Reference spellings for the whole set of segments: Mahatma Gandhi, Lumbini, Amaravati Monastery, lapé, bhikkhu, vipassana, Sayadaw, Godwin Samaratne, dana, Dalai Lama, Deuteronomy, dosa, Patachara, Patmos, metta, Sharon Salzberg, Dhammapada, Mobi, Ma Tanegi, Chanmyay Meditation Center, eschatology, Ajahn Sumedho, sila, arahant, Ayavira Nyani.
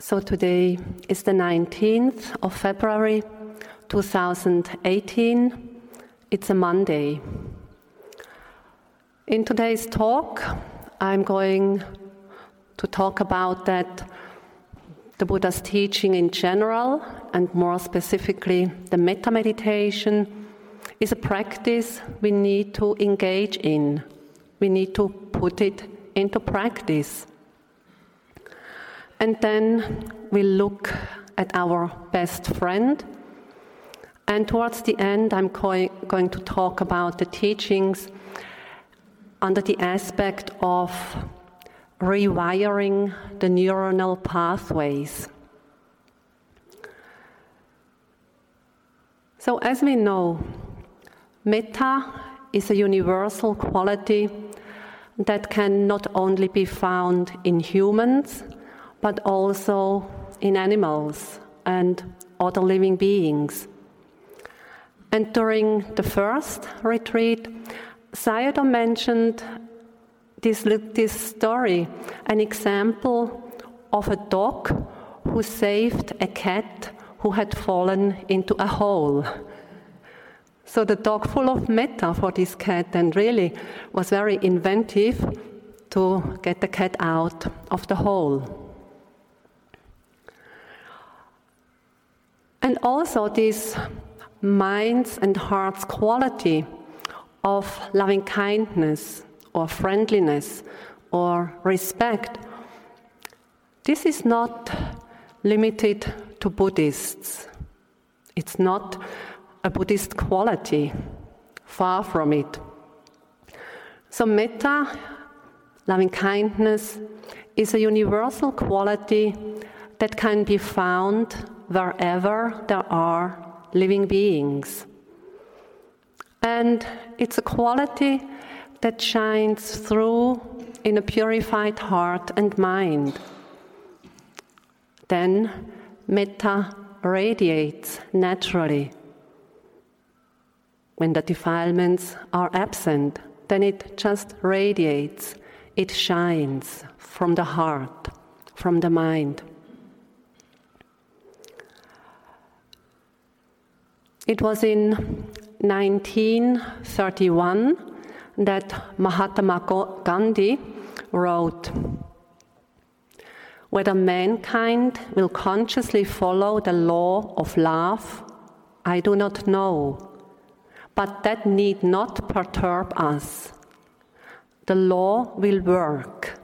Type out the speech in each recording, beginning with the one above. So today is the 19th of February 2018. It's a Monday. In today's talk, I'm going to talk about that the Buddha's teaching in general, and more specifically the metta meditation, is a practice we need to engage in. We need to put it into practice. And then we look at our best friend. And towards the end, I'm going to talk about the teachings under the aspect of rewiring the neuronal pathways. So as we know, metta is a universal quality that can not only be found in humans, but also in animals and other living beings. And during the first retreat, Sayadaw mentioned this story, an example of a dog who saved a cat who had fallen into a hole. So the dog, full of metta for this cat, and really was very inventive to get the cat out of the hole. And also this mind's and heart's quality of loving kindness or friendliness or respect, this is not limited to Buddhists. It's not a Buddhist quality, far from it. So metta, loving kindness, is a universal quality that can be found wherever there are living beings. And it's a quality that shines through in a purified heart and mind. Then metta radiates naturally. When the defilements are absent, then it just radiates. It shines from the heart, from the mind. It was in 1931 that Mahatma Gandhi wrote, "Whether mankind will consciously follow the law of love, I do not know, but that need not perturb us. The law will work,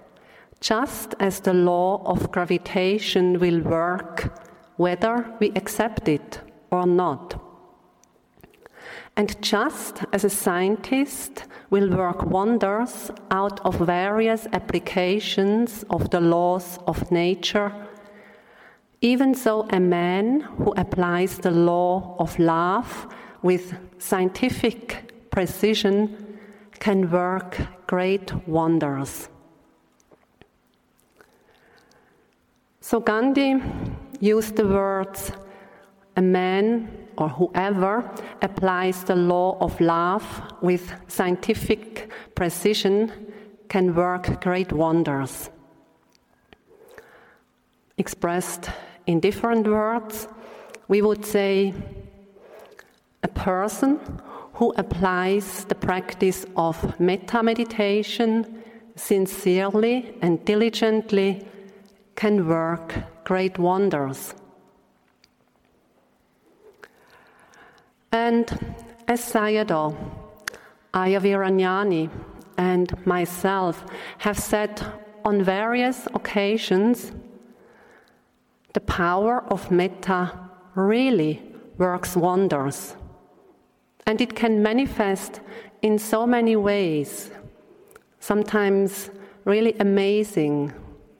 just as the law of gravitation will work, whether we accept it or not. And just as a scientist will work wonders out of various applications of the laws of nature, even so a man who applies the law of love with scientific precision can work great wonders." So Gandhi used the words, "a man or whoever applies the law of love with scientific precision can work great wonders." Expressed in different words, we would say a person who applies the practice of metta meditation sincerely and diligently can work great wonders. And as Sayadaw, Ayavira Nyani, and myself have said on various occasions, the power of metta really works wonders. And it can manifest in so many ways, sometimes really amazing,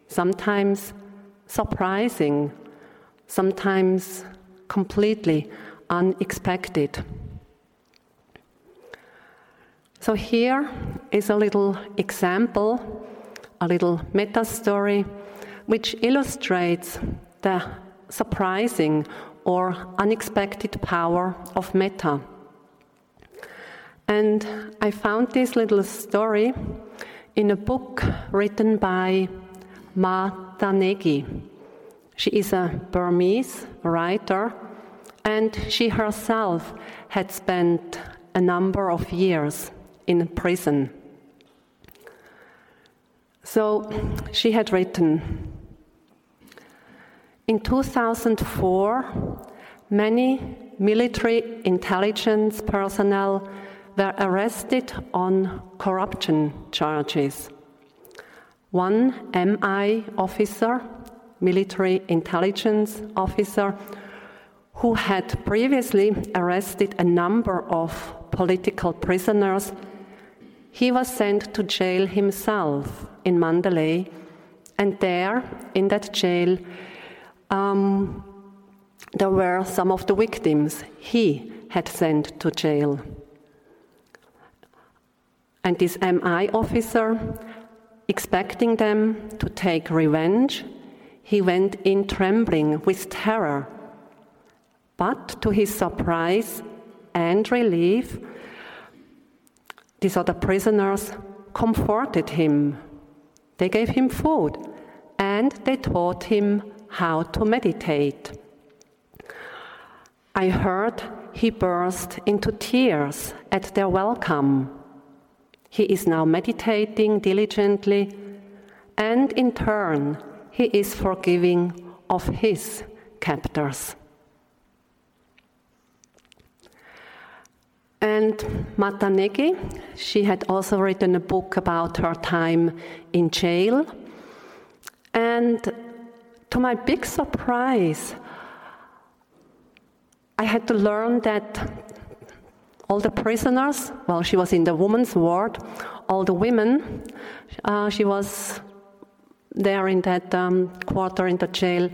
sometimes surprising, sometimes completely unexpected. So here is a little example, a little metta story, which illustrates the surprising or unexpected power of metta. And I found this little story in a book written by Ma Tanegi, She is a Burmese writer, and she herself had spent a number of years in prison. So she had written, in 2004, many military intelligence personnel were arrested on corruption charges. One MI officer, military intelligence officer, who had previously arrested a number of political prisoners, he was sent to jail himself in Mandalay, and there, in that jail, there were some of the victims he had sent to jail. And this MI officer, expecting them to take revenge, he went in trembling with terror. But to his surprise and relief, these other prisoners comforted him. They gave him food, and they taught him how to meditate. I heard he burst into tears at their welcome. He is now meditating diligently, and in turn, he is forgiving of his captors. And Ma Tanegi, she had also written a book about her time in jail. And to my big surprise, I had to learn that all the prisoners, well, she was in the women's ward, all the women, she was there in that quarter in the jail.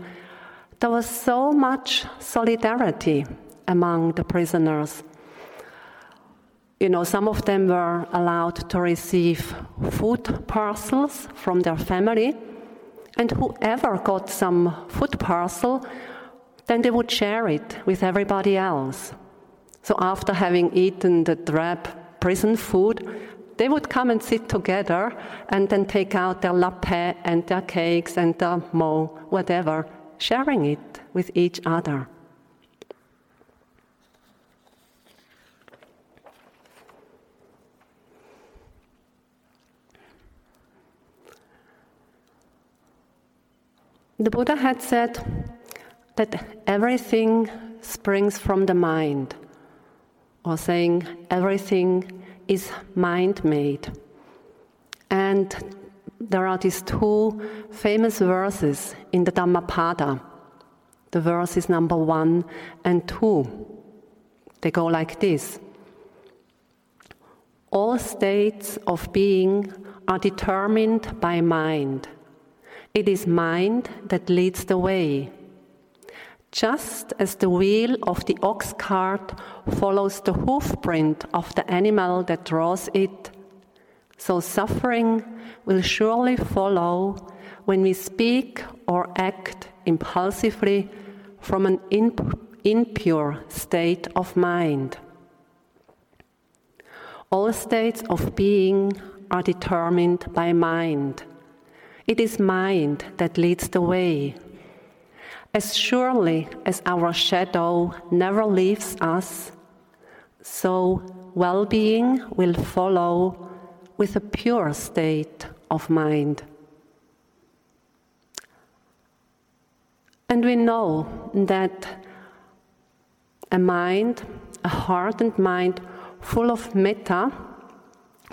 There was so much solidarity among the prisoners. You know, some of them were allowed to receive food parcels from their family, and whoever got some food parcel, then they would share it with everybody else. So after having eaten the drab prison food, they would come and sit together and then take out their lapé and their cakes and their mo, whatever, sharing it with each other. The Buddha had said that everything springs from the mind, or saying everything is mind-made. And there are these two famous verses in the Dhammapada. The verses number 1 and 2. They go like this. All states of being are determined by mind. It is mind that leads the way. Just as the wheel of the ox cart follows the hoofprint of the animal that draws it, so suffering will surely follow when we speak or act impulsively from an impure state of mind. All states of being are determined by mind. It is mind that leads the way. As surely as our shadow never leaves us, so well-being will follow with a pure state of mind. And we know that a mind, a hardened mind, full of metta,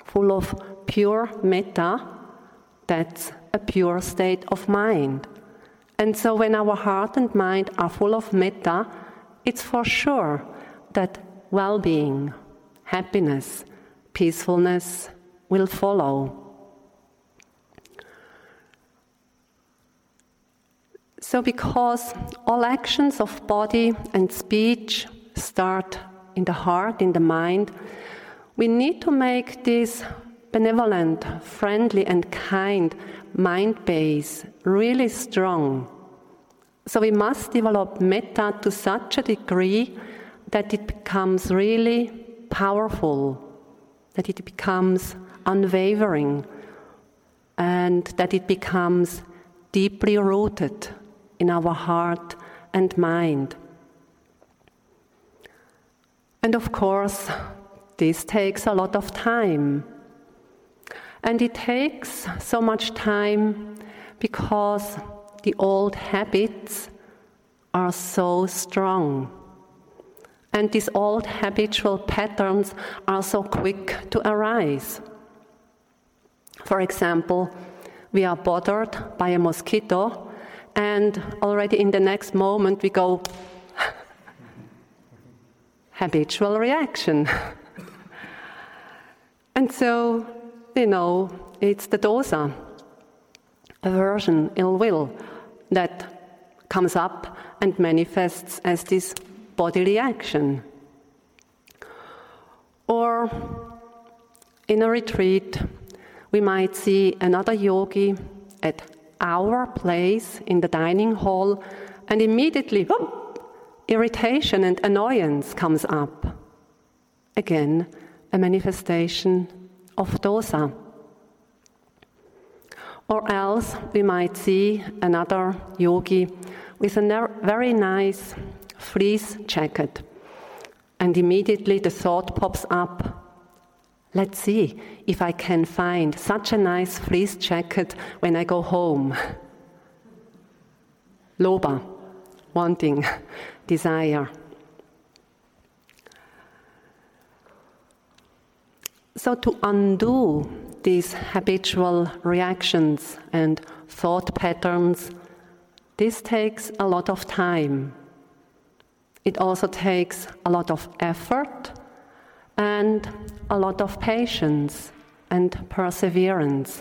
full of pure metta, that's a pure state of mind. And so when our heart and mind are full of metta, it's for sure that well-being, happiness, peacefulness will follow. So because all actions of body and speech start in the heart, in the mind, we need to make this benevolent, friendly and kind mind base really strong. So we must develop metta to such a degree that it becomes really powerful, that it becomes unwavering, and that it becomes deeply rooted in our heart and mind. And of course, this takes a lot of time. And it takes so much time because the old habits are so strong. And these old habitual patterns are so quick to arise. For example, we are bothered by a mosquito, and already in the next moment we go, habitual reaction. And so, it's the dosa, aversion, ill will, that comes up and manifests as this body reaction. Or in a retreat, we might see another yogi at our place in the dining hall, and immediately, irritation and annoyance comes up. Again, a manifestation of dosa. Or else we might see another yogi with a very nice fleece jacket, and immediately the thought pops up, let's see if I can find such a nice fleece jacket when I go home. Loba, wanting, desire. So to undo these habitual reactions and thought patterns, this takes a lot of time. It also takes a lot of effort and a lot of patience and perseverance.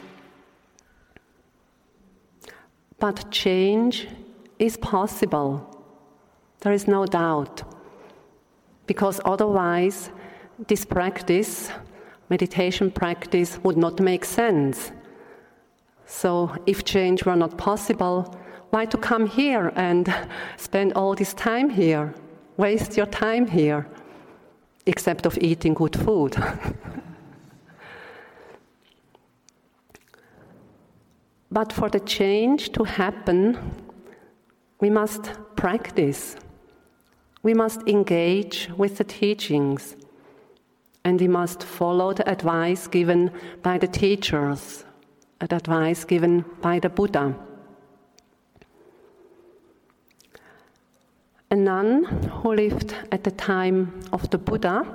But change is possible. There is no doubt. Because otherwise, this practice, meditation practice, would not make sense. So if change were not possible, why to come here and spend all this time here? Waste your time here, except of eating good food. But for the change to happen, we must practice. We must engage with the teachings. And we must follow the advice given by the teachers, the advice given by the Buddha. A nun who lived at the time of the Buddha,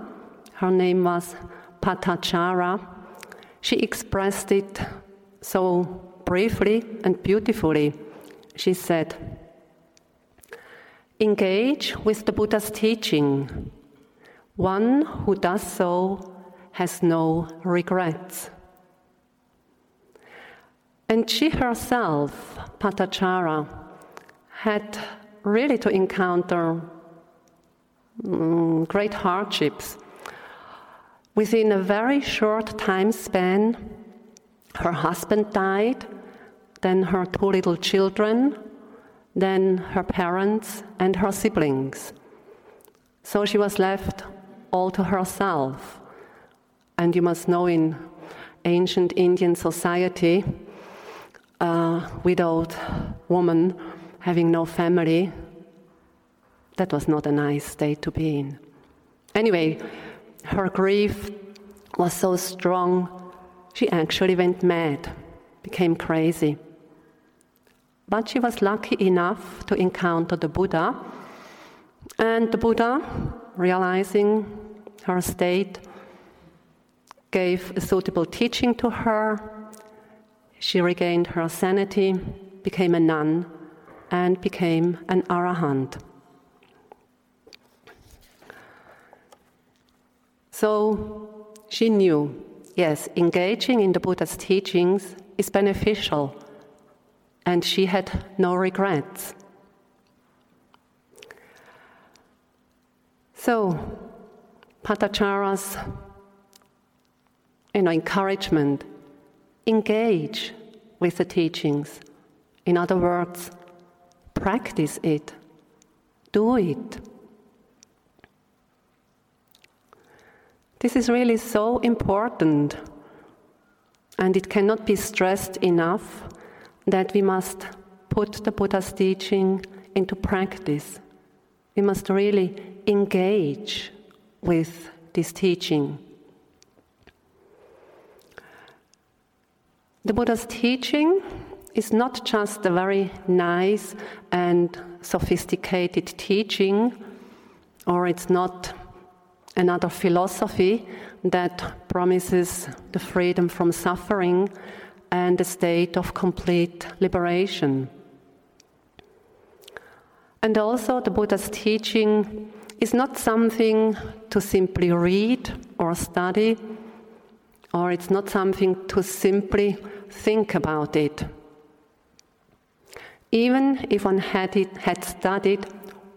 her name was Patachara, she expressed it so briefly and beautifully. She said, engage with the Buddha's teaching. One who does so has no regrets. And she herself, Patachara, had really to encounter great hardships. Within a very short time span, her husband died, then her two little children, then her parents and her siblings. So she was left all to herself. And you must know, in ancient Indian society, a widowed woman having no family, that was not a nice state to be in. Anyway, her grief was so strong, she actually went mad, became crazy. But she was lucky enough to encounter the Buddha, and the Buddha, realizing her state, gave a suitable teaching to her. She regained her sanity, became a nun, and became an arahant. So she knew, yes, engaging in the Buddha's teachings is beneficial, and she had no regrets. So, Patachara's encouragement, engage with the teachings. In other words, practice it, do it. This is really so important, and it cannot be stressed enough that we must put the Buddha's teaching into practice. We must really engage with this teaching. The Buddha's teaching is not just a very nice and sophisticated teaching, or it's not another philosophy that promises the freedom from suffering and a state of complete liberation. And also, the Buddha's teaching is not something to simply read or study, or it's not something to simply think about it. Even if one had studied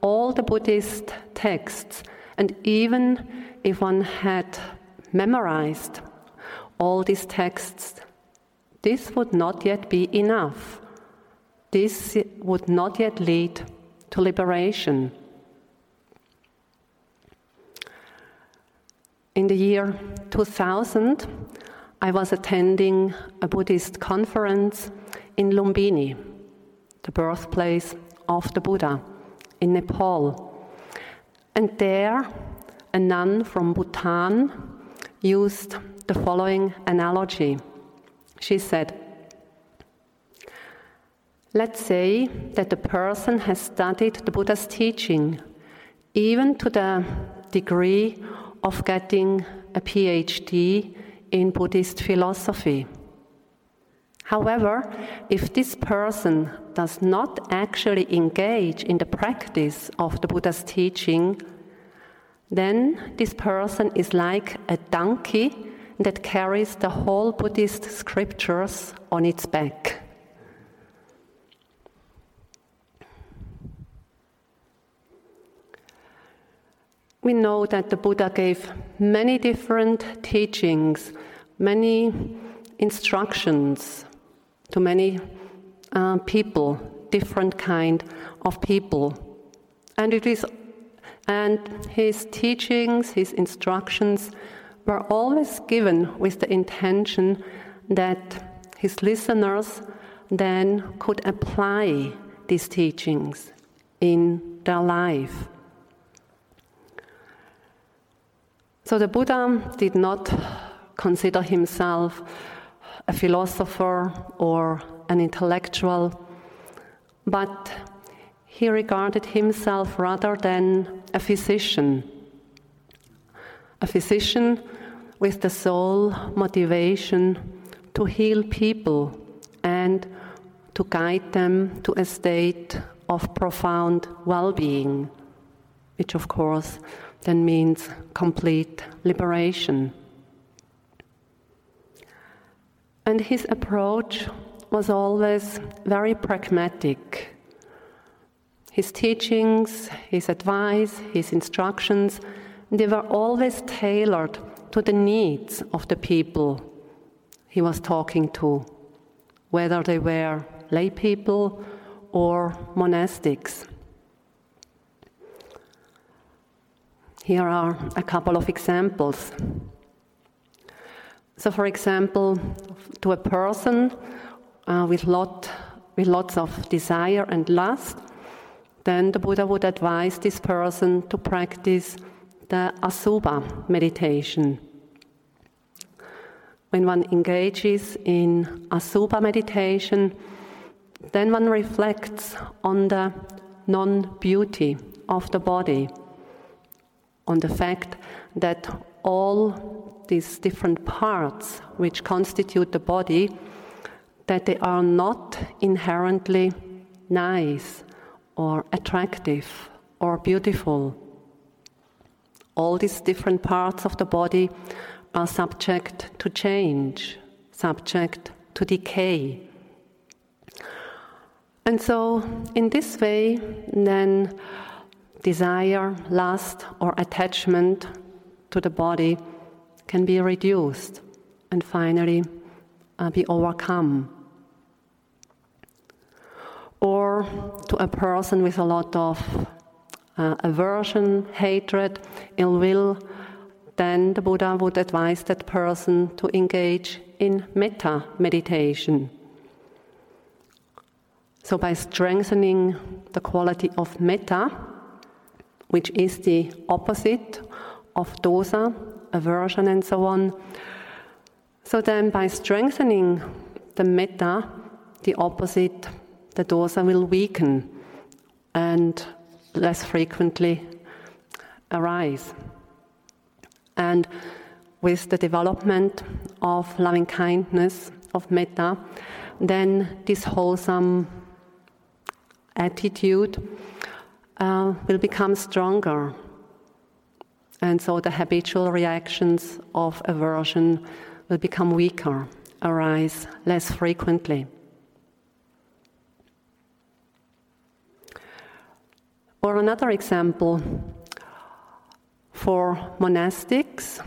all the Buddhist texts, and even if one had memorized all these texts, this would not yet be enough. This would not yet lead to liberation. In the year 2000, I was attending a Buddhist conference in Lumbini, the birthplace of the Buddha, in Nepal. And there, a nun from Bhutan used the following analogy. She said, "Let's say that the person has studied the Buddha's teaching, even to the degree of getting a PhD in Buddhist philosophy. However, if this person does not actually engage in the practice of the Buddha's teaching, then this person is like a donkey that carries the whole Buddhist scriptures on its back." We know that the Buddha gave many different teachings, many instructions to many people, different kind of people. And his teachings, his instructions were always given with the intention that his listeners then could apply these teachings in their life. So the Buddha did not consider himself a philosopher or an intellectual, but he regarded himself rather than a physician with the sole motivation to heal people and to guide them to a state of profound well-being, which of course then means complete liberation. And his approach was always very pragmatic. His teachings, his advice, his instructions, they were always tailored to the needs of the people he was talking to, whether they were lay people or monastics. Here are a couple of examples. So, for example, to a person with lots of desire and lust, then the Buddha would advise this person to practice the Asubha meditation. When one engages in Asubha meditation, then one reflects on the non-beauty of the body, on the fact that all these different parts which constitute the body, that they are not inherently nice or attractive or beautiful. All these different parts of the body are subject to change, subject to decay. And so, in this way, then desire, lust, or attachment to the body can be reduced and finally be overcome. Or to a person with a lot of aversion, hatred, ill will, then the Buddha would advise that person to engage in metta meditation. So by strengthening the quality of metta, which is the opposite of dosa, aversion and so on. So then by strengthening the metta, the opposite, the dosa will weaken and less frequently arise. And with the development of loving kindness, of metta, then this wholesome attitude will become stronger. And so the habitual reactions of aversion will become weaker, arise less frequently. Or another example, for monastics,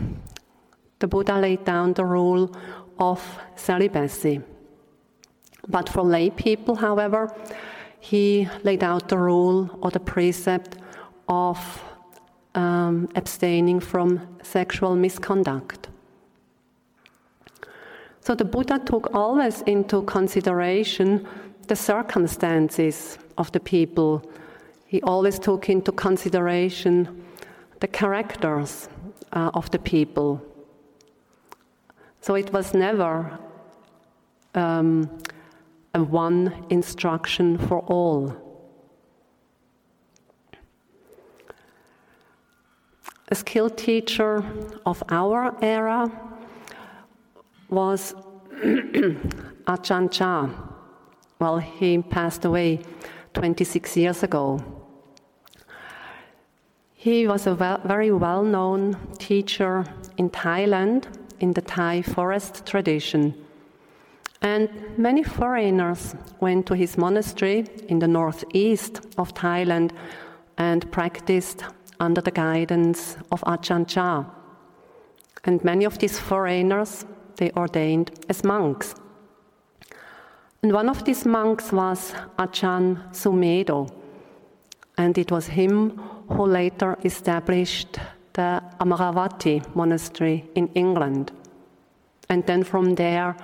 the Buddha laid down the rule of celibacy. But for lay people, however, he laid out the rule or the precept of abstaining from sexual misconduct. So the Buddha took always into consideration the circumstances of the people. He always took into consideration the characters of the people. So it was never a one instruction for all. A skilled teacher of our era was Ajahn Chah. Well, he passed away 26 years ago. He was a very well-known teacher in Thailand, in the Thai forest tradition. And many foreigners went to his monastery in the northeast of Thailand and practiced under the guidance of Ajahn Chah. And many of these foreigners, they ordained as monks. And one of these monks was Ajahn Sumedho. And it was him who later established the Amaravati Monastery in England. And then from there,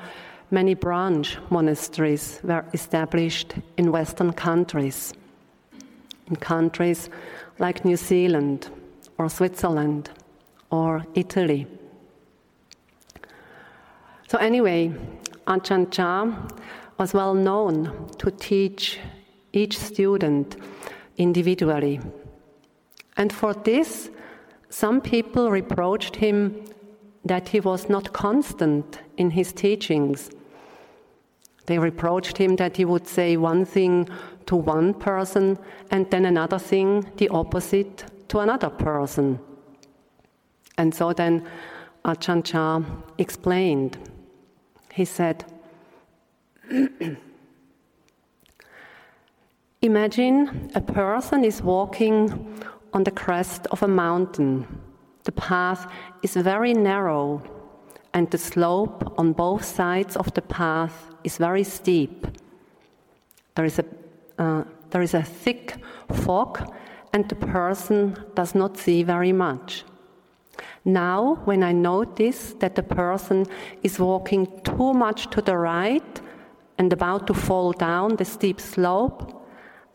many branch monasteries were established in Western countries. In countries like New Zealand or Switzerland or Italy. So anyway, Ajahn Chah was well known to teach each student individually. And for this, some people reproached him that he was not constant in his teachings. They reproached him that he would say one thing to one person and then another thing, the opposite, to another person. And so then Ajahn Chah explained. He said, imagine a person is walking on the crest of a mountain. The path is very narrow, and the slope on both sides of the path is very steep. There is a thick fog, and the person does not see very much. Now, when I notice that the person is walking too much to the right and about to fall down the steep slope,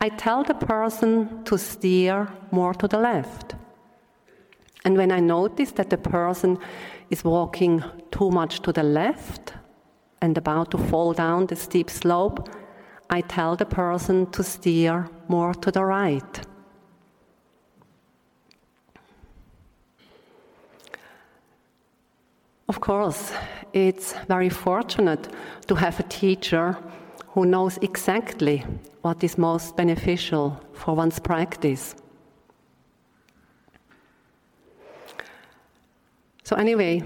I tell the person to steer more to the left. And when I notice that the person is walking too much to the left and about to fall down the steep slope, I tell the person to steer more to the right. Of course, it's very fortunate to have a teacher who knows exactly what is most beneficial for one's practice. So anyway,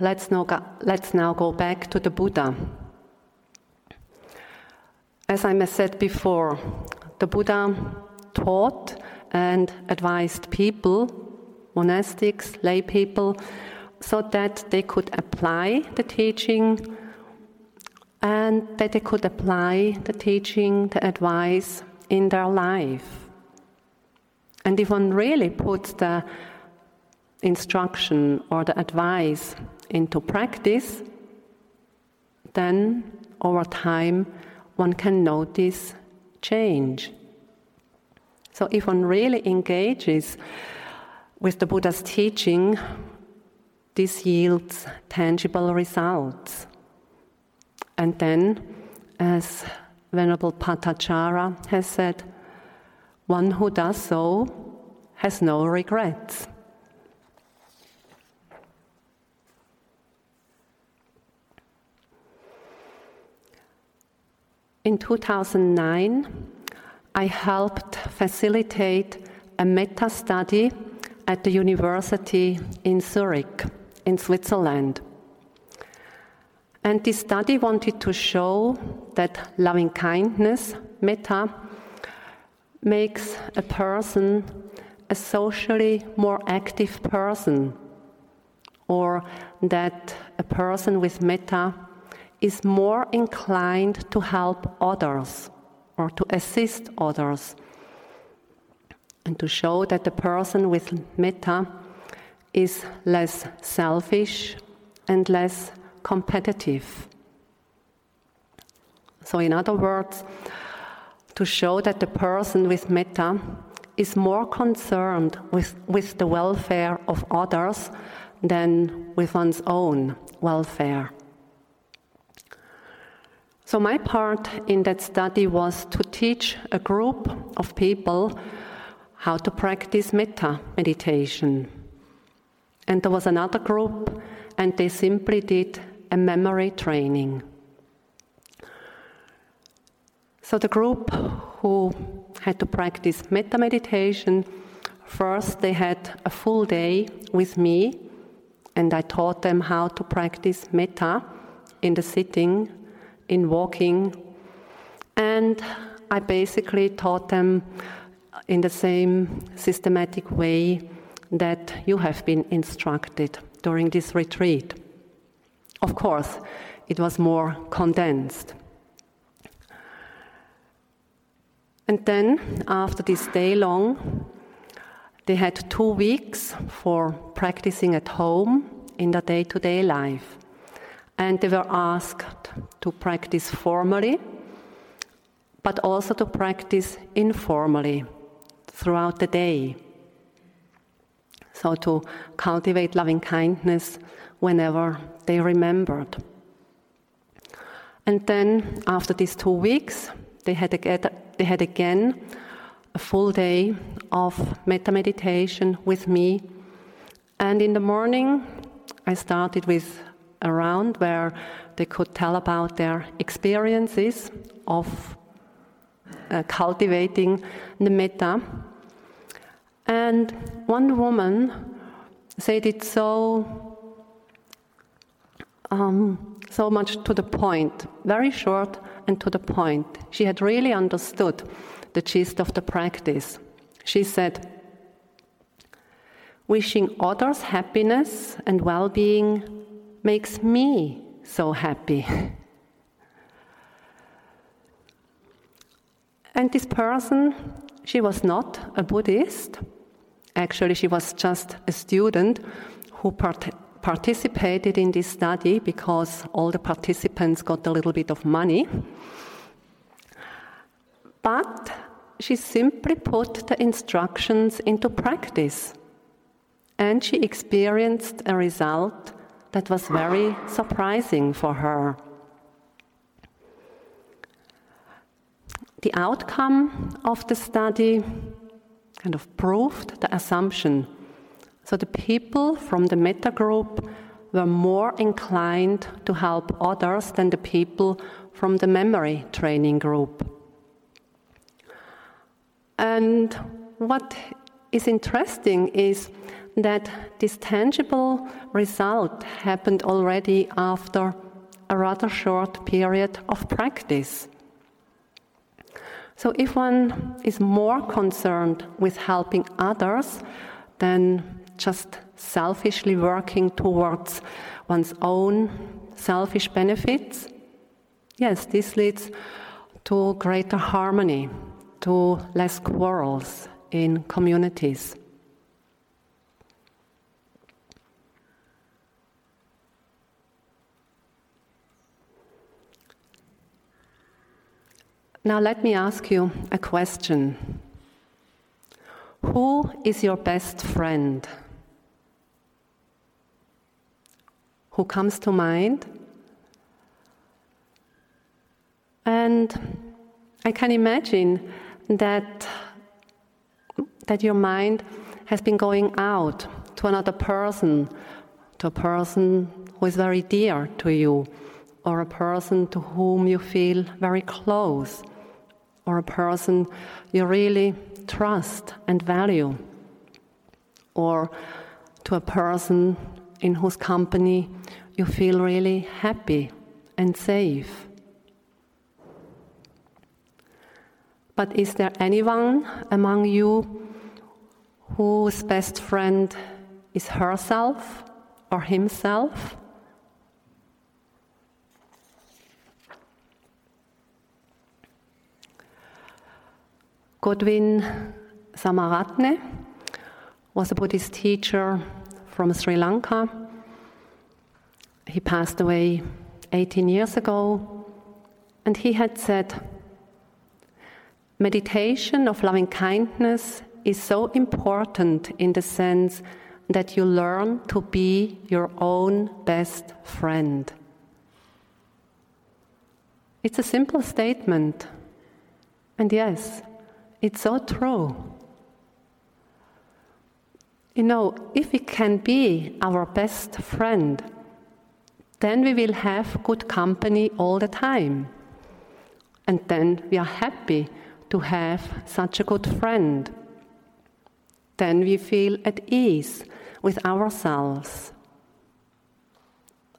let's now go back to the Buddha. As I said before, the Buddha taught and advised people, monastics, lay people, so that they could apply the teaching the advice in their life. And if one really puts the instruction or the advice into practice, then over time one can notice change. So if one really engages with the Buddha's teaching, this yields tangible results. And then, as Venerable Patachara has said, one who does so has no regrets. In 2009, I helped facilitate a meta study at the university in Zurich, in Switzerland. And this study wanted to show that loving kindness, metta, makes a person a socially more active person, or that a person with metta is more inclined to help others or to assist others, and to show that the person with metta is less selfish and less competitive. So in other words, to show that the person with metta is more concerned with the welfare of others than with one's own welfare. So my part in that study was to teach a group of people how to practice metta meditation. And there was another group, and they simply did a memory training. So the group who had to practice metta meditation, first they had a full day with me, and I taught them how to practice metta in the sitting, in walking, and I basically taught them in the same systematic way that you have been instructed during this retreat. Of course, it was more condensed. And then, after this day-long, they had 2 weeks for practicing at home in their day-to-day life. And they were asked to practice formally, but also to practice informally throughout the day. So to cultivate loving kindness whenever they remembered. And then, after these 2 weeks, they had again a full day of metta meditation with me. And in the morning, I started with a round where they could tell about their experiences of cultivating the metta. And one woman said it so much to the point, very short and to the point. She had really understood the gist of the practice. She said, "Wishing others happiness and well-being makes me so happy." And this person, she was not a Buddhist. Actually, she was just a student who participated in this study because all the participants got a little bit of money. But she simply put the instructions into practice, and she experienced a result that was very surprising for her. The outcome of the study kind of proved the assumption. So the people from the metta group were more inclined to help others than the people from the memory training group. And what is interesting is that this tangible result happened already after a rather short period of practice. So if one is more concerned with helping others than just selfishly working towards one's own selfish benefits, yes, this leads to greater harmony, to less quarrels in communities. Now let me ask you a question. Who is your best friend? Who comes to mind? And I can imagine that your mind has been going out to another person, to a person who is very dear to you, or a person to whom you feel very close, or a person you really trust and value, or to a person in whose company you feel really happy and safe. But is there anyone among you whose best friend is herself or himself? Godwin Samaratne was a Buddhist teacher from Sri Lanka. He passed away 18 years ago, and he had said, "Meditation of loving kindness is so important in the sense that you learn to be your own best friend." It's a simple statement, and yes, it's so true. You know, if we can be our best friend, then we will have good company all the time, and then we are happy to have such a good friend. Then we feel at ease with ourselves.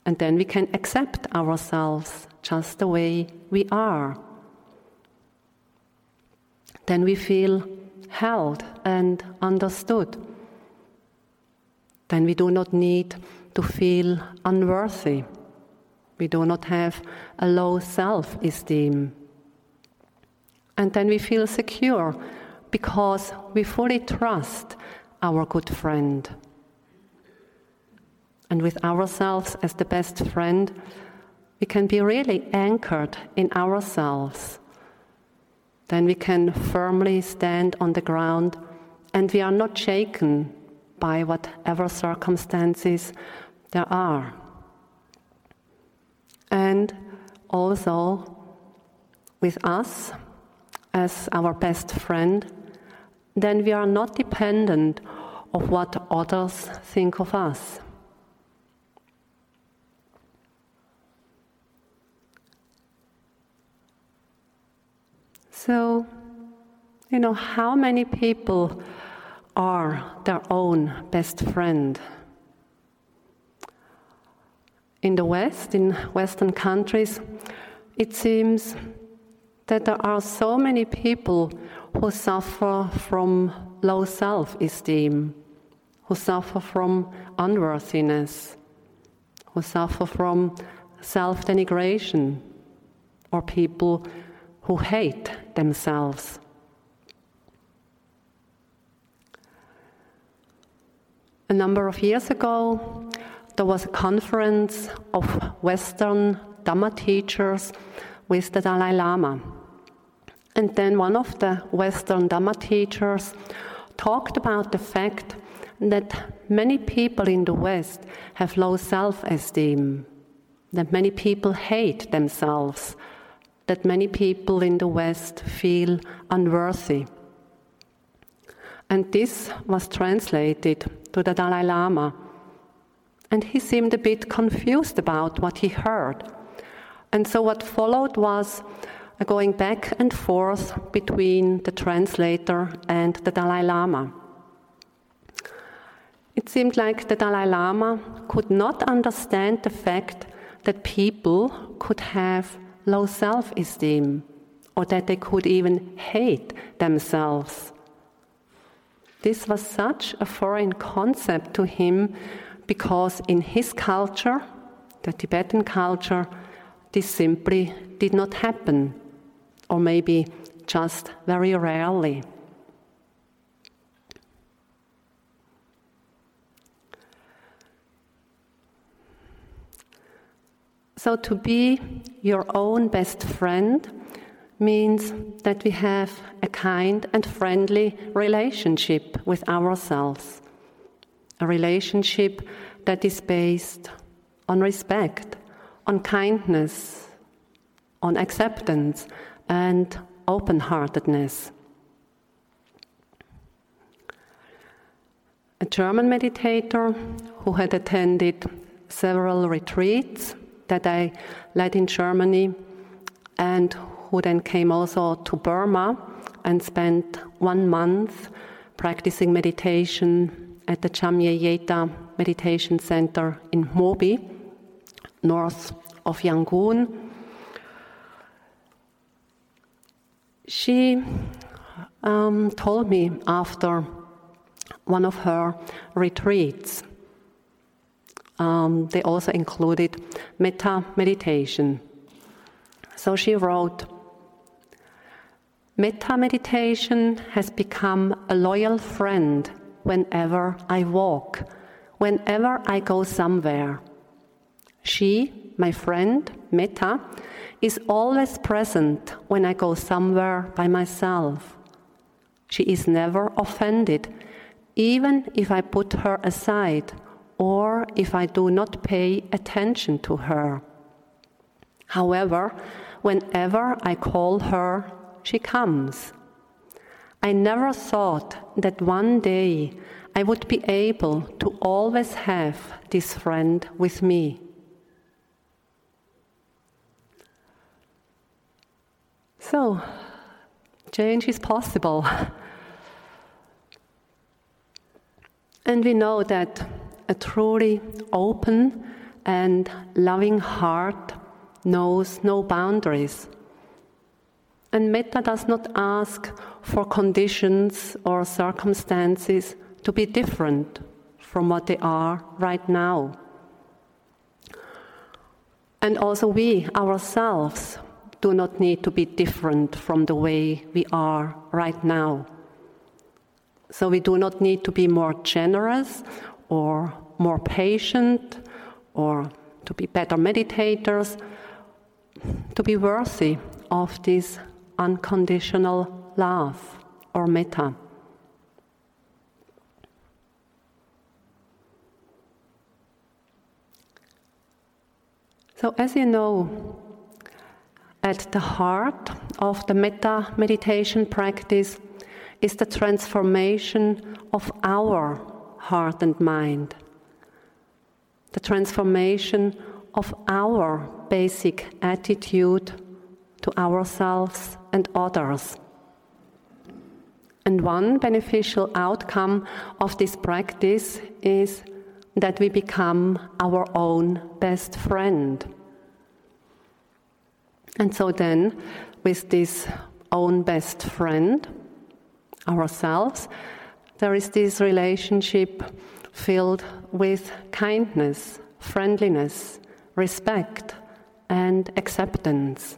And then we can accept ourselves just the way we are. Then we feel held and understood. Then we do not need to feel unworthy. We do not have a low self-esteem. And then we feel secure because we fully trust our good friend. And with ourselves as the best friend, we can be really anchored in ourselves. Then we can firmly stand on the ground, and we are not shaken by whatever circumstances there are. And also, with us as our best friend, then we are not dependent on what others think of us. So, you know, how many people are their own best friend? In the West, in Western countries, it seems that there are so many people who suffer from low self-esteem, who suffer from unworthiness, who suffer from self-denigration, or people who hate themselves. A number of years ago, there was a conference of Western Dhamma teachers with the Dalai Lama. And then one of the Western Dhamma teachers talked about the fact that many people in the West have low self-esteem, that many people hate themselves, that many people in the West feel unworthy. And this was translated to the Dalai Lama. And he seemed a bit confused about what he heard. And so what followed was going back and forth between the translator and the Dalai Lama. It seemed like the Dalai Lama could not understand the fact that people could have low self-esteem, or that they could even hate themselves. This was such a foreign concept to him because in his culture, the Tibetan culture, this simply did not happen, or maybe just very rarely. So to be your own best friend means that we have a kind and friendly relationship with ourselves, a relationship that is based on respect, on kindness, on acceptance and open-heartedness. A German meditator who had attended several retreats that I led in Germany and who then came also to Burma and spent 1 month practicing meditation at the Chanmyay Meditation Center in Mobi, north of Yangon. She told me after one of her retreats, they also included metta meditation. So she wrote, "Metta meditation has become a loyal friend whenever I walk, whenever I go somewhere. She, my friend, Metta, is always present when I go somewhere by myself. She is never offended, even if I put her aside or if I do not pay attention to her. However, whenever I call her, she comes. I never thought that one day I would be able to always have this friend with me." So, change is possible. And we know that a truly open and loving heart knows no boundaries. And metta does not ask for conditions or circumstances to be different from what they are right now. And also we ourselves do not need to be different from the way we are right now. So we do not need to be more generous or more patient or to be better meditators, to be worthy of this unconditional love or metta. So as you know, at the heart of the metta meditation practice is the transformation of our heart and mind, the transformation of our basic attitude to ourselves and others. And one beneficial outcome of this practice is that we become our own best friend. And so then, with this own best friend, ourselves, there is this relationship filled with kindness, friendliness, respect, and acceptance.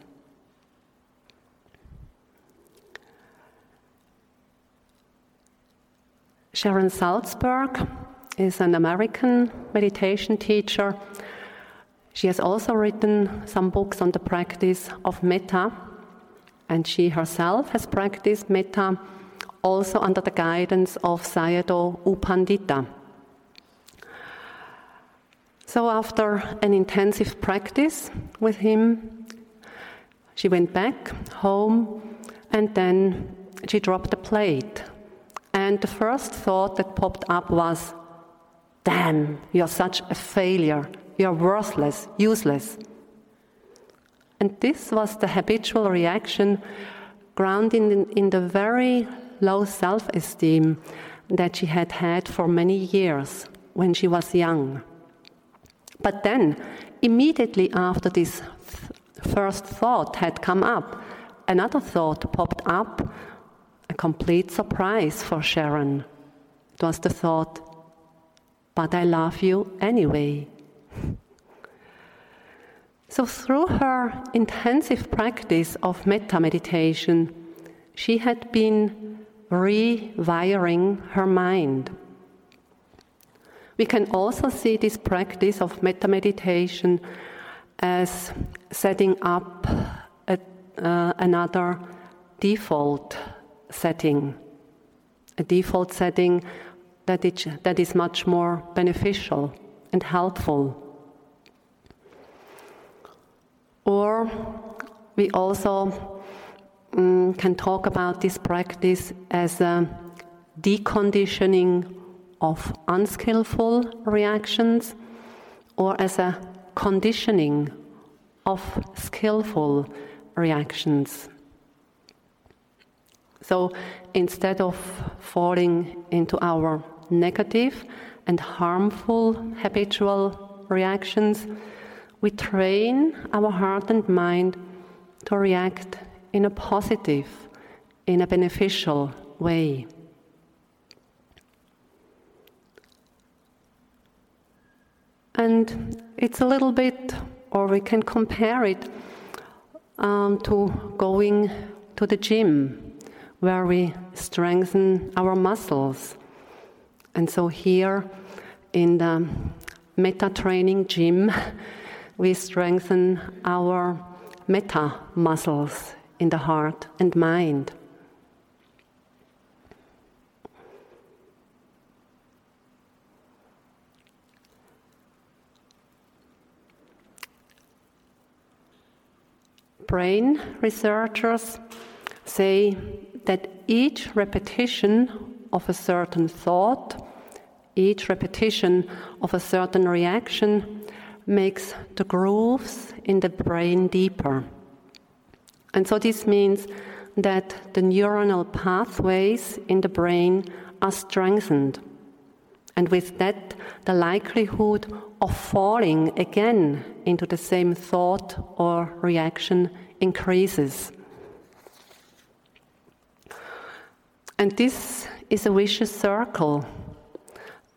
Sharon Salzberg is an American meditation teacher. She has also written some books on the practice of metta, and she herself has practiced metta also under the guidance of Sayadaw U Pandita. So after an intensive practice with him, she went back home and then she dropped the plate. And the first thought that popped up was, "Damn, you're such a failure. You're worthless, useless." And this was the habitual reaction grounded in the very low self-esteem that she had had for many years when she was young. But then, immediately after this first thought had come up, another thought popped up, a complete surprise for Sharon. It was the thought, "But I love you anyway." So through her intensive practice of metta meditation, she had been rewiring her mind. We can also see this practice of metta meditation as setting up a another default setting, a default setting that is much more beneficial and helpful. Or we also can talk about this practice as a deconditioning of unskillful reactions, or as a conditioning of skillful reactions. So instead of falling into our negative and harmful habitual reactions, we train our heart and mind to react in a positive, in a beneficial way. And it's a little bit, or we can compare it to going to the gym, where we strengthen our muscles. And so here in the Metta Training Gym, we strengthen our metta muscles in the heart and mind. Brain researchers say that each repetition of a certain thought, each repetition of a certain reaction makes the grooves in the brain deeper. And so this means that the neuronal pathways in the brain are strengthened. And with that, the likelihood of falling again into the same thought or reaction increases. And this is a vicious circle.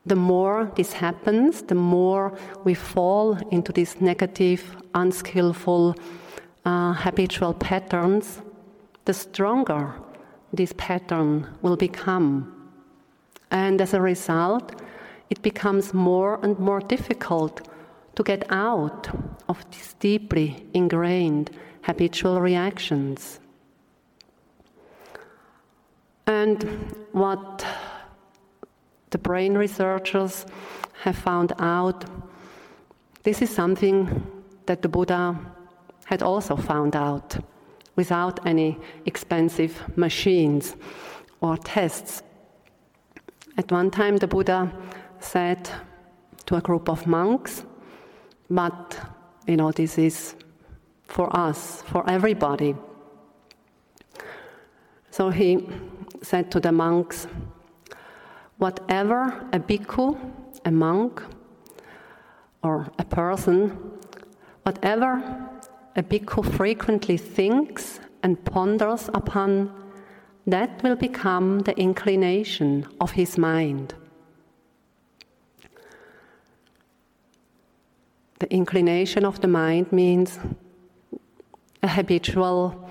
The more this happens, the more we fall into these negative, unskillful, habitual patterns, the stronger this pattern will become. And as a result, it becomes more and more difficult to get out of these deeply ingrained habitual reactions. And what the brain researchers have found out, this is something that the Buddha had also found out without any expensive machines or tests. At one time, the Buddha said to a group of monks, but, this is for us, for everybody. So he said to the monks, whatever a bhikkhu, a monk, or a person, whatever a bhikkhu frequently thinks and ponders upon, that will become the inclination of his mind. The inclination of the mind means a habitual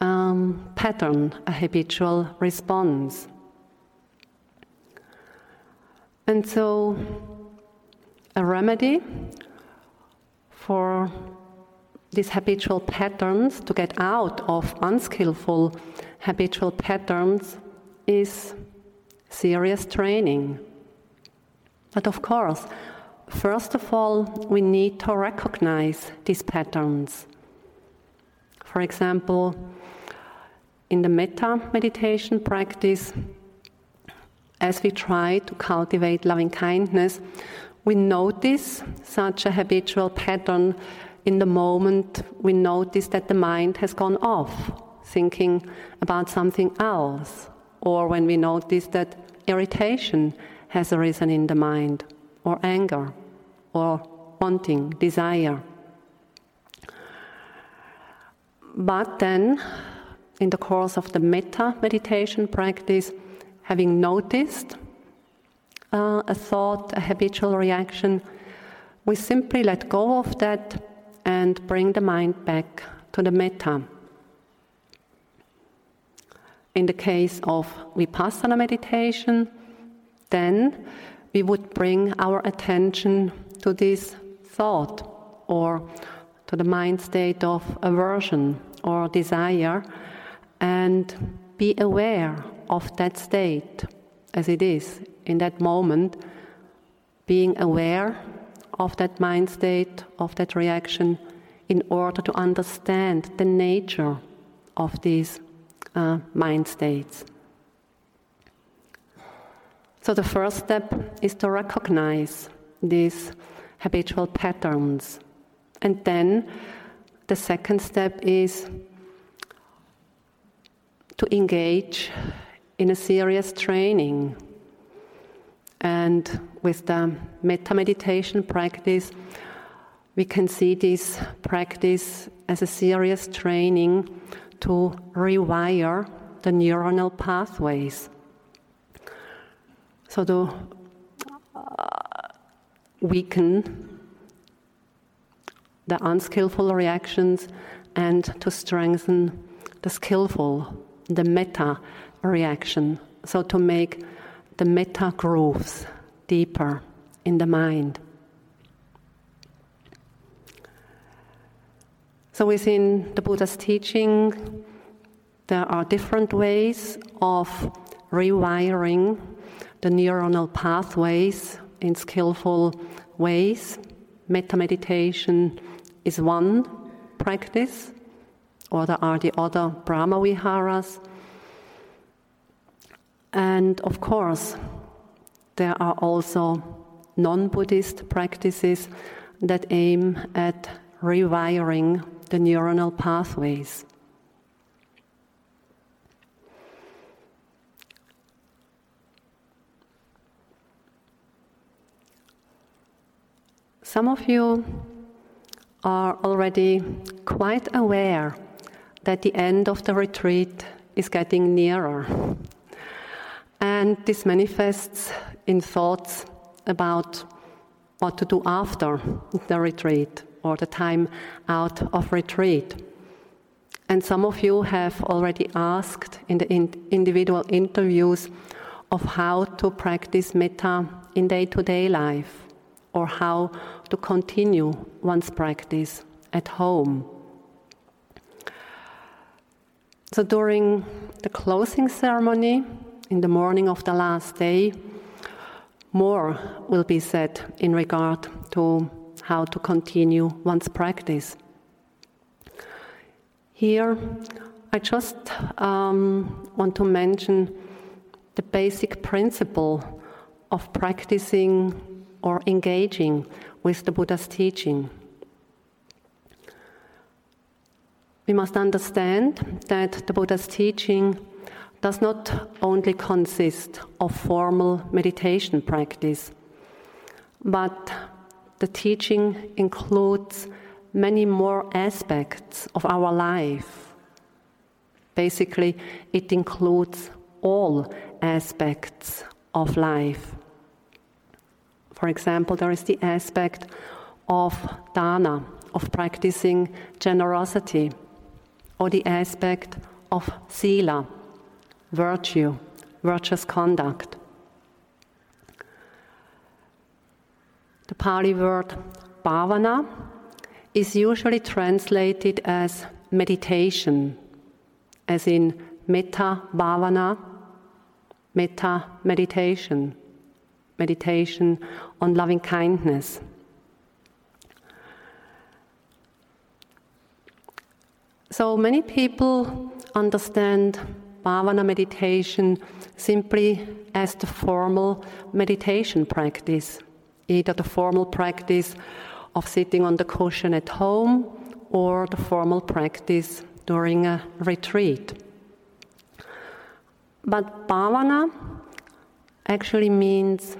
pattern, a habitual response. And so a remedy for these habitual patterns, to get out of unskillful habitual patterns, is serious training. But of course, first of all, we need to recognize these patterns. For example, in the metta meditation practice, as we try to cultivate loving kindness, we notice such a habitual pattern. In the moment, we notice that the mind has gone off, thinking about something else, or when we notice that irritation has arisen in the mind, or anger, or wanting, desire. But then, in the course of the metta meditation practice, having noticed a thought, a habitual reaction, we simply let go of that and bring the mind back to the metta. In the case of vipassana meditation, then we would bring our attention to this thought or to the mind state of aversion or desire, and be aware of that state as it is in that moment, being aware of that mind state, of that reaction, in order to understand the nature of these mind states. So the first step is to recognize these habitual patterns. And then the second step is to engage in a serious training. And with the metta meditation practice, we can see this practice as a serious training to rewire the neuronal pathways. So to weaken the unskillful reactions and to strengthen the skillful, the metta reaction. So to make the metta grooves deeper in the mind. So within the Buddha's teaching, there are different ways of rewiring the neuronal pathways in skillful ways. Metta meditation is one practice, or there are the other Brahma-viharas. And of course, there are also non-Buddhist practices that aim at rewiring the neuronal pathways. Some of you are already quite aware that the end of the retreat is getting nearer. And this manifests in thoughts about what to do after the retreat or the time out of retreat. And some of you have already asked in the individual interviews of how to practice metta in day-to-day life, or how to continue one's practice at home. So during the closing ceremony, in the morning of the last day, more will be said in regard to how to continue one's practice. Here, I just want to mention the basic principle of practicing or engaging with the Buddha's teaching. We must understand that the Buddha's teaching does not only consist of formal meditation practice, but the teaching includes many more aspects of our life. Basically, it includes all aspects of life. For example, there is the aspect of dana, of practicing generosity, or the aspect of sila, virtue, virtuous conduct. The Pali word bhavana is usually translated as meditation, as in metta bhavana, metta meditation. Meditation on loving kindness. So many people understand bhavana meditation simply as the formal meditation practice, either the formal practice of sitting on the cushion at home or the formal practice during a retreat. But bhavana actually means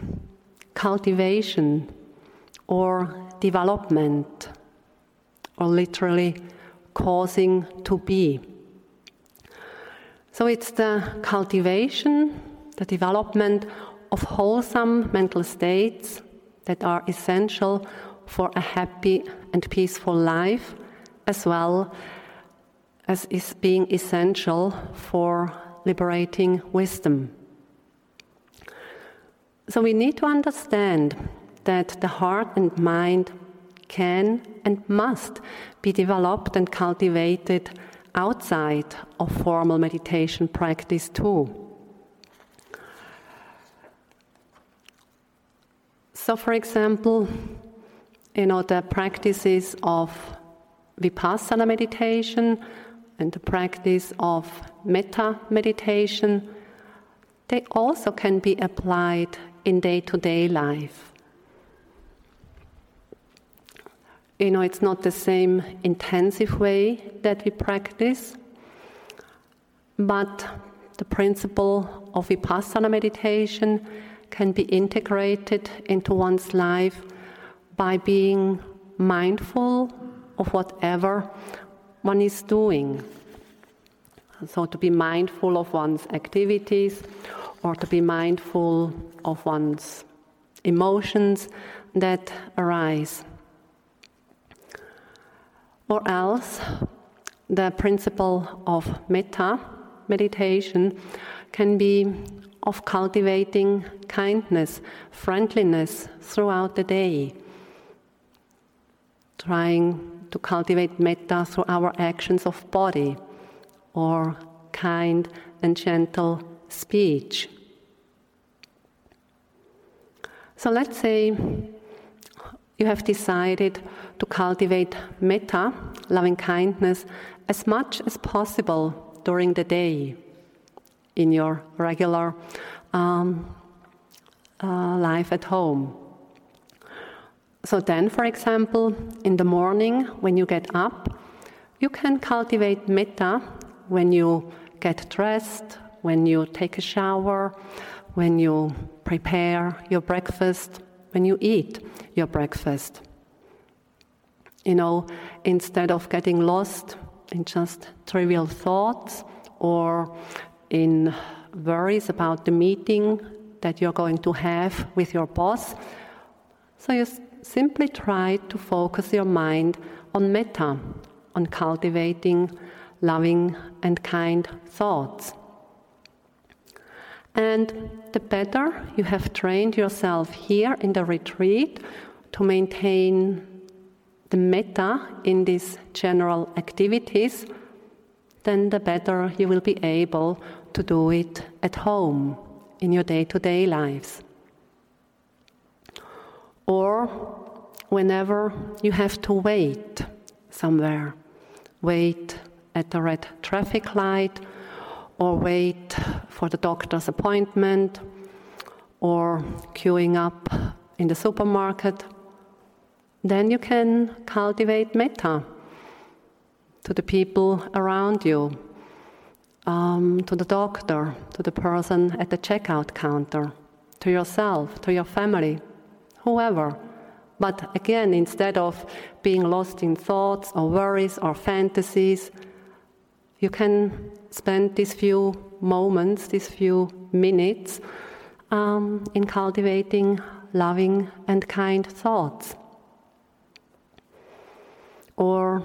cultivation or development, or literally causing to be. So it's the cultivation, the development of wholesome mental states that are essential for a happy and peaceful life, as well as is being essential for liberating wisdom. So we need to understand that the heart and mind can and must be developed and cultivated outside of formal meditation practice too. So, for example, the practices of vipassana meditation and the practice of metta meditation, they also can be applied in day-to-day life. It's not the same intensive way that we practice, but the principle of vipassana meditation can be integrated into one's life by being mindful of whatever one is doing. So to be mindful of one's activities, or to be mindful of one's emotions that arise. Or else, the principle of metta meditation can be of cultivating kindness, friendliness throughout the day. Trying to cultivate metta through our actions of body, or kind and gentle speech. So let's say you have decided to cultivate metta, loving kindness, as much as possible during the day in your regular life at home. So then, for example, in the morning when you get up, you can cultivate metta when you get dressed, when you take a shower, when you prepare your breakfast, when you eat your breakfast. Instead of getting lost in just trivial thoughts or in worries about the meeting that you're going to have with your boss, so you simply try to focus your mind on metta, on cultivating loving and kind thoughts. And the better you have trained yourself here in the retreat to maintain the metta in these general activities, then the better you will be able to do it at home in your day-to-day lives. Or whenever you have to wait somewhere, wait at the red traffic light, or wait for the doctor's appointment, or queuing up in the supermarket, then you can cultivate metta to the people around you, to the doctor, to the person at the checkout counter, to yourself, to your family, whoever. But again, instead of being lost in thoughts or worries or fantasies, you can spend these few moments, these few minutes, in cultivating loving and kind thoughts. Or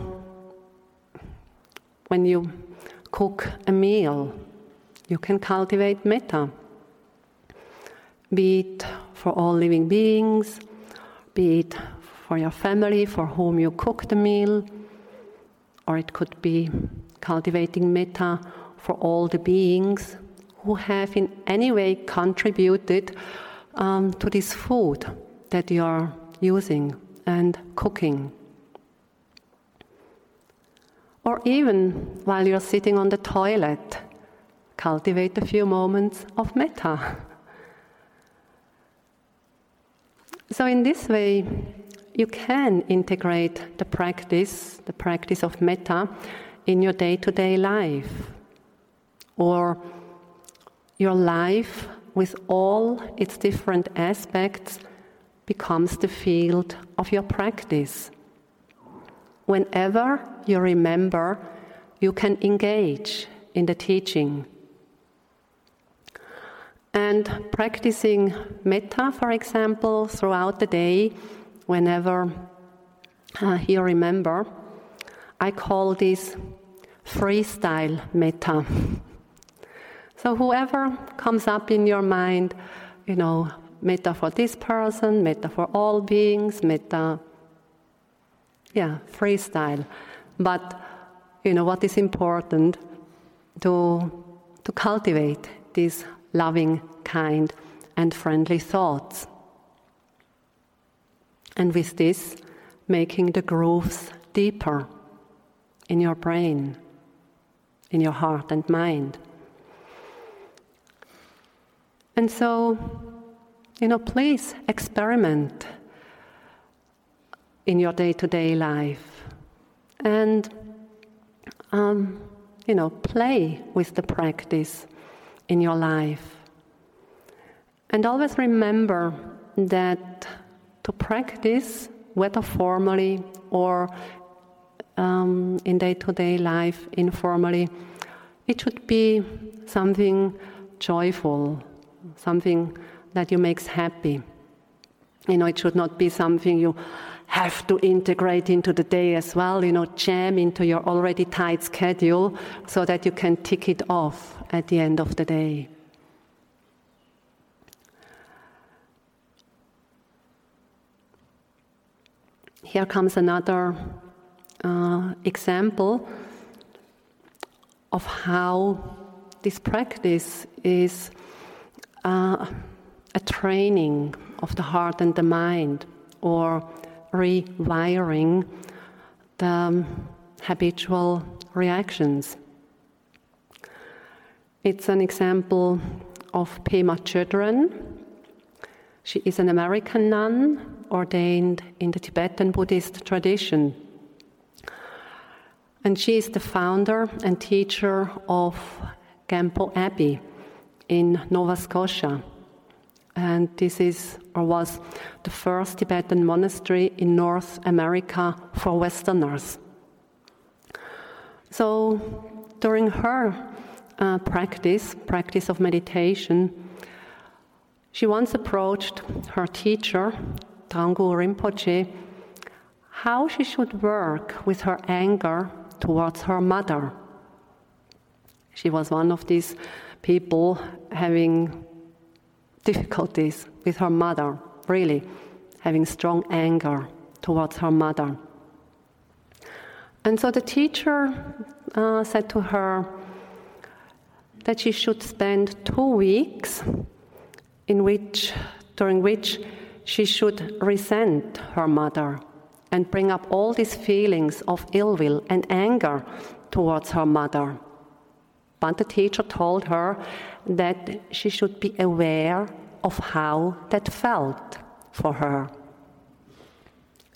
when you cook a meal, you can cultivate metta, be it for all living beings, be it for your family for whom you cook the meal, or it could be cultivating metta for all the beings who have in any way contributed to this food that you are using and cooking. Or even while you're sitting on the toilet, cultivate a few moments of metta. So in this way, you can integrate the practice of metta in your day-to-day life, or your life with all its different aspects becomes the field of your practice. Whenever you remember, you can engage in the teaching. And practicing metta, for example, throughout the day, whenever you remember, I call this freestyle metta. So whoever comes up in your mind, metta for this person, metta for all beings, metta, freestyle. But you know, what is important to cultivate these loving, kind, and friendly thoughts. And with this, making the grooves deeper in your brain, in your heart and mind. And so, you know, please experiment in your day-to-day life and, you know, play with the practice in your life. And always remember that to practice, whether formally or in day-to-day life, informally, it should be something joyful, something that you makes happy. You know, it should not be something you have to integrate into the day as well, you know, jam into your already tight schedule so that you can tick it off at the end of the day. Here comes another example of how this practice is a training of the heart and the mind, or rewiring the habitual reactions. It's an example of Pema Chodron. She is an American nun ordained in the Tibetan Buddhist tradition. And she is the founder and teacher of Gampo Abbey in Nova Scotia. And this is, or was, the first Tibetan monastery in North America for Westerners. So during her practice of meditation, she once approached her teacher, Trungpa Rinpoche, how she should work with her anger towards her mother. She was one of these people having difficulties with her mother, really, having strong anger towards her mother. And so the teacher said to her that she should spend 2 weeks during which she should resent her mother and bring up all these feelings of ill will and anger towards her mother. But the teacher told her that she should be aware of how that felt for her.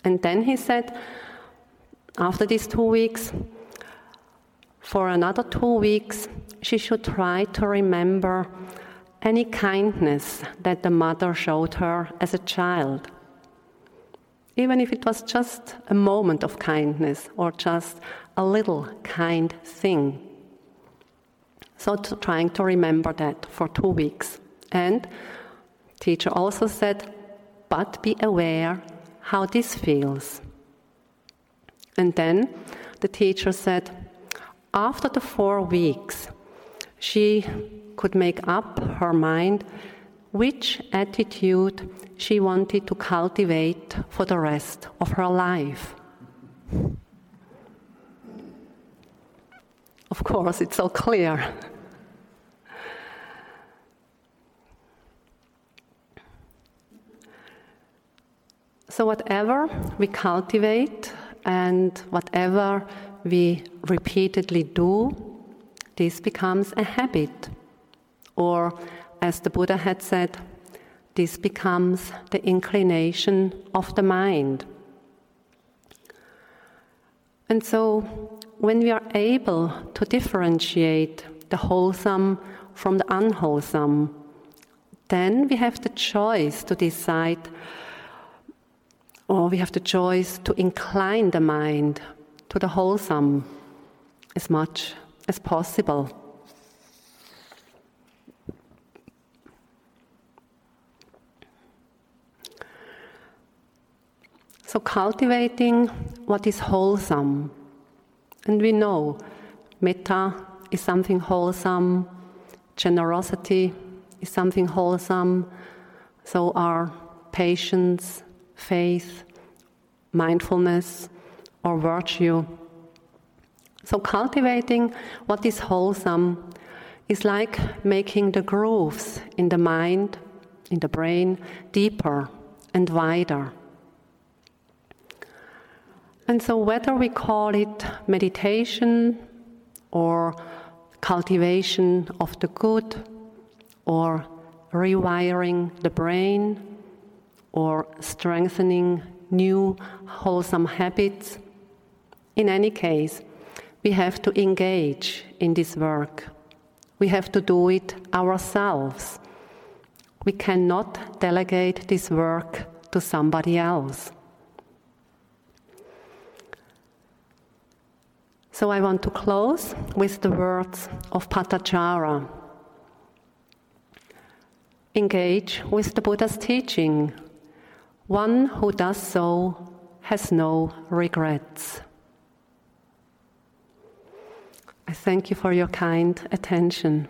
And then he said, after these 2 weeks, for another 2 weeks, she should try to remember any kindness that the mother showed her as a child. Even if it was just a moment of kindness or just a little kind thing. So trying to remember that for 2 weeks. And teacher also said, but be aware how this feels. And then the teacher said, after the 4 weeks, she could make up her mind which attitude she wanted to cultivate for the rest of her life. Of course, it's so clear. So whatever we cultivate and whatever we repeatedly do, this becomes a habit. Or, as the Buddha had said, this becomes the inclination of the mind. And so, when we are able to differentiate the wholesome from the unwholesome, then we have the choice to decide, or we have the choice to incline the mind to the wholesome as much as possible. So cultivating what is wholesome. And we know metta is something wholesome, generosity is something wholesome, so are patience, faith, mindfulness, or virtue. So cultivating what is wholesome is like making the grooves in the mind, in the brain, deeper and wider. And so whether we call it meditation or cultivation of the good or rewiring the brain or strengthening new wholesome habits, in any case, we have to engage in this work. We have to do it ourselves. We cannot delegate this work to somebody else. So I want to close with the words of Patachara. Engage with the Buddha's teaching. One who does so has no regrets. I thank you for your kind attention.